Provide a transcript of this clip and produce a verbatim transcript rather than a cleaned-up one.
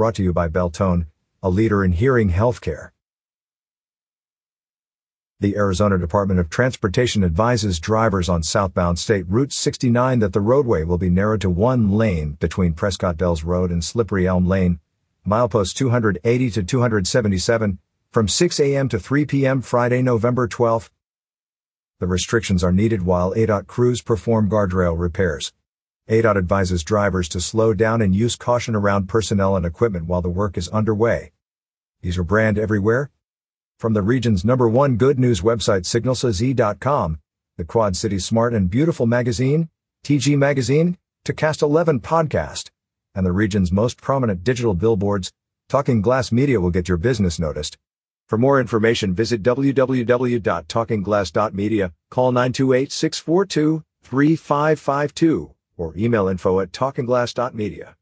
brought to you by Beltone, a leader in hearing healthcare. The Arizona Department of Transportation advises drivers on southbound State Route sixty-nine that the roadway will be narrowed to one lane between Prescott Dells Road and Slippery Elm Lane, mileposts two eighty to two seventy-seven, from six a m to three p m Friday, November twelfth. The restrictions are needed while A D O T crews perform guardrail repairs. A D O T advises drivers to slow down and use caution around personnel and equipment while the work is underway. These are brand everywhere. From the region's number one good news website signals a z dot com, the Quad City Smart and Beautiful Magazine, T G Magazine, to Cast eleven Podcast, and the region's most prominent digital billboards, Talking Glass Media will get your business noticed. For more information, visit w w w dot talking glass dot media, call nine two eight, six four two, three five five two, or email info at talking glass dot media.